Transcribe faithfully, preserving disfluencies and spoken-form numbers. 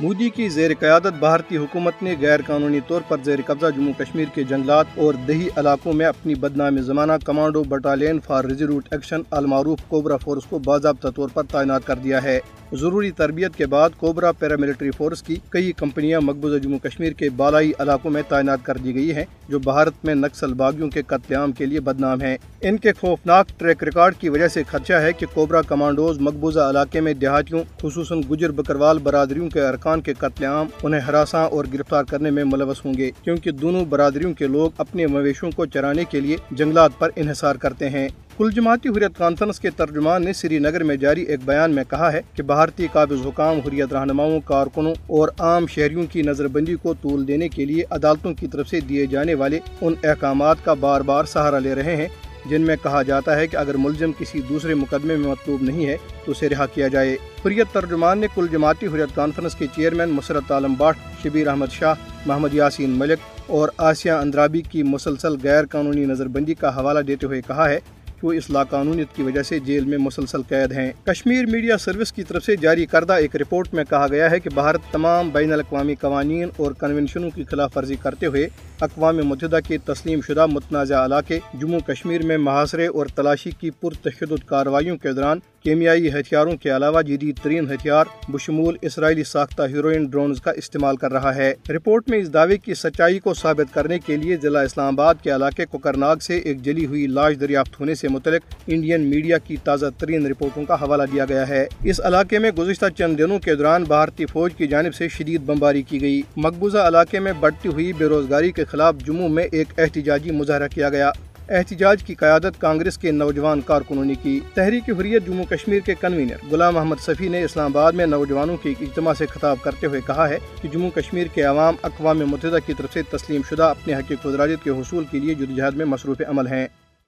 مودی کی زیر قیادت بھارتی حکومت نے غیر قانونی طور پر زیر قبضہ جموں کشمیر کے جنگلات اور دیہی علاقوں میں اپنی بدنام زمانہ commando battalion for resolute action المعروف کوبرا فورس کو باضابطہ طور پر تعینات کر دیا ہے۔ ضروری تربیت کے بعد کوبرا پیراملٹری فورس کی کئی کمپنیاں مقبوضہ جموں کشمیر کے بالائی علاقوں میں تعینات کر دی گئی ہیں، جو بھارت میں نکسل باغیوں کے قتل عام کے لیے بدنام ہیں۔ ان کے خوفناک ٹریک ریکارڈ کی وجہ سے خدشہ ہے کہ کوبرا کمانڈوز مقبوضہ علاقے میں دیہاتیوں، خصوصاً گجر بکروال برادریوں کے ارکان کے قتل عام، انہیں ہراساں اور گرفتار کرنے میں ملوث ہوں گے، کیونکہ دونوں برادریوں کے لوگ اپنے مویشیوں کو چرانے کے لیے جنگلات پر انحصار کرتے ہیں۔ کل جماعتی حریت کانفرنس کے ترجمان نے سری نگر میں جاری ایک بیان میں کہا ہے کہ بھارتی قابض حکام حریت رہنماؤں، کارکنوں اور عام شہریوں کی نظر بندی کو طول دینے کے لیے عدالتوں کی طرف سے دیے جانے والے ان احکامات کا بار بار سہارا لے رہے ہیں جن میں کہا جاتا ہے کہ اگر ملزم کسی دوسرے مقدمے میں مطلوب نہیں ہے تو اسے رہا کیا جائے۔ حریت ترجمان نے کل جماعتی حریت کانفرنس کے چیئرمین مسرت عالم بٹ، شبیر احمد شاہ، محمد یاسین ملک اور آسیہ اندرابی کی مسلسل غیر قانونی نظر بندی کا حوالہ دیتے ہوئے کہا ہے کہ وہ اس لاقانونیت کی وجہ سے جیل میں مسلسل قید ہیں۔ کشمیر میڈیا سروس کی طرف سے جاری کردہ ایک رپورٹ میں کہا گیا ہے کہ بھارت تمام بین الاقوامی قوانین اور کنونشنوں کی خلاف ورزی کرتے ہوئے اقوام متحدہ کے تسلیم شدہ متنازع علاقے جموں کشمیر میں محاصرے اور تلاشی کی پرتشدد کارروائیوں کے دوران کیمیائی ہتھیاروں کے علاوہ جدید ترین ہتھیار بشمول اسرائیلی ساختہ ہیروئن ڈرونز کا استعمال کر رہا ہے۔ رپورٹ میں اس دعوے کی سچائی کو ثابت کرنے کے لیے ضلع اسلام آباد کے علاقے کوکرناگ سے ایک جلی ہوئی لاش دریافت ہونے سے متعلق انڈین میڈیا کی تازہ ترین رپورٹوں کا حوالہ دیا گیا ہے۔ اس علاقے میں گزشتہ چند دنوں کے دوران بھارتی فوج کی جانب سے شدید بمباری کی گئی۔ مقبوضہ علاقے میں بڑھتی ہوئی بے روزگاری کے خلاف جموں میں ایک احتجاجی مظاہرہ کیا گیا۔ احتجاج کی قیادت کانگریس کے نوجوان کارکنوں نے کی۔ تحریک حریت جموں کشمیر کے کنوینر غلام احمد صفی نے اسلام آباد میں نوجوانوں کے ایک اجتماع سے خطاب کرتے ہوئے کہا ہے کہ جموں کشمیر کے عوام اقوام متحدہ کی طرف سے تسلیم شدہ اپنے حقیقی خراجت کے حصول کے لیے جدوجہد میں مصروف عمل ہیں۔